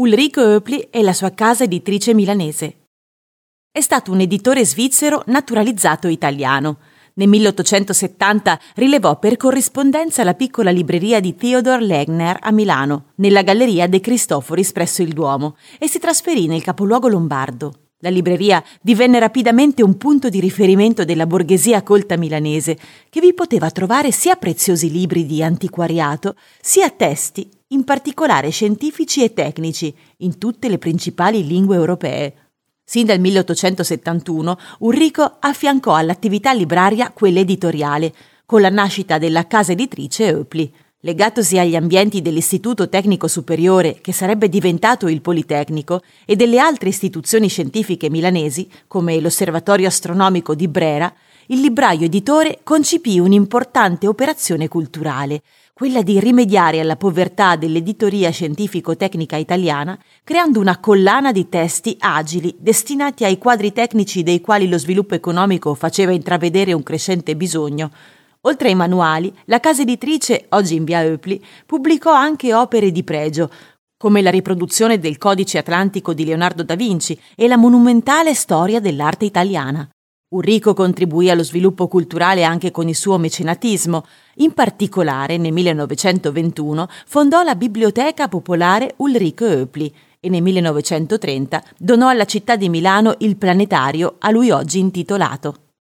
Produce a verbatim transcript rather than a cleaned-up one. Ulrico Hoepli e la sua casa editrice milanese. È stato un editore svizzero naturalizzato italiano. Nel milleottocentosettanta rilevò per corrispondenza la piccola libreria di Theodor Laengner a Milano, nella Galleria De Cristoforis presso il Duomo, e si trasferì nel capoluogo lombardo. La libreria divenne rapidamente un punto di riferimento della borghesia colta milanese, che vi poteva trovare sia preziosi libri di antiquariato, sia testi, in particolare scientifici e tecnici, in tutte le principali lingue europee. Sin dal milleottocentosettantuno Ulrico affiancò all'attività libraria quella editoriale, con la nascita della casa editrice Hoepli. Legatosi agli ambienti dell'Istituto Tecnico Superiore, che sarebbe diventato il Politecnico, e delle altre istituzioni scientifiche milanesi, come l'Osservatorio Astronomico di Brera, il libraio editore concepì un'importante operazione culturale, quella di rimediare alla povertà dell'editoria scientifico-tecnica italiana, creando una collana di testi agili destinati ai quadri tecnici dei quali lo sviluppo economico faceva intravedere un crescente bisogno. Oltre ai manuali, la casa editrice, oggi in via Hoepli, pubblicò anche opere di pregio, come la riproduzione del Codice Atlantico di Leonardo da Vinci e la monumentale Storia dell'Arte Italiana. Ulrico contribuì allo sviluppo culturale anche con il suo mecenatismo. In particolare, nel millenovecentoventuno fondò la Biblioteca Popolare Ulrico Hoepli e nel millenovecentotrenta donò alla città di Milano il Planetario, a lui oggi intitolato.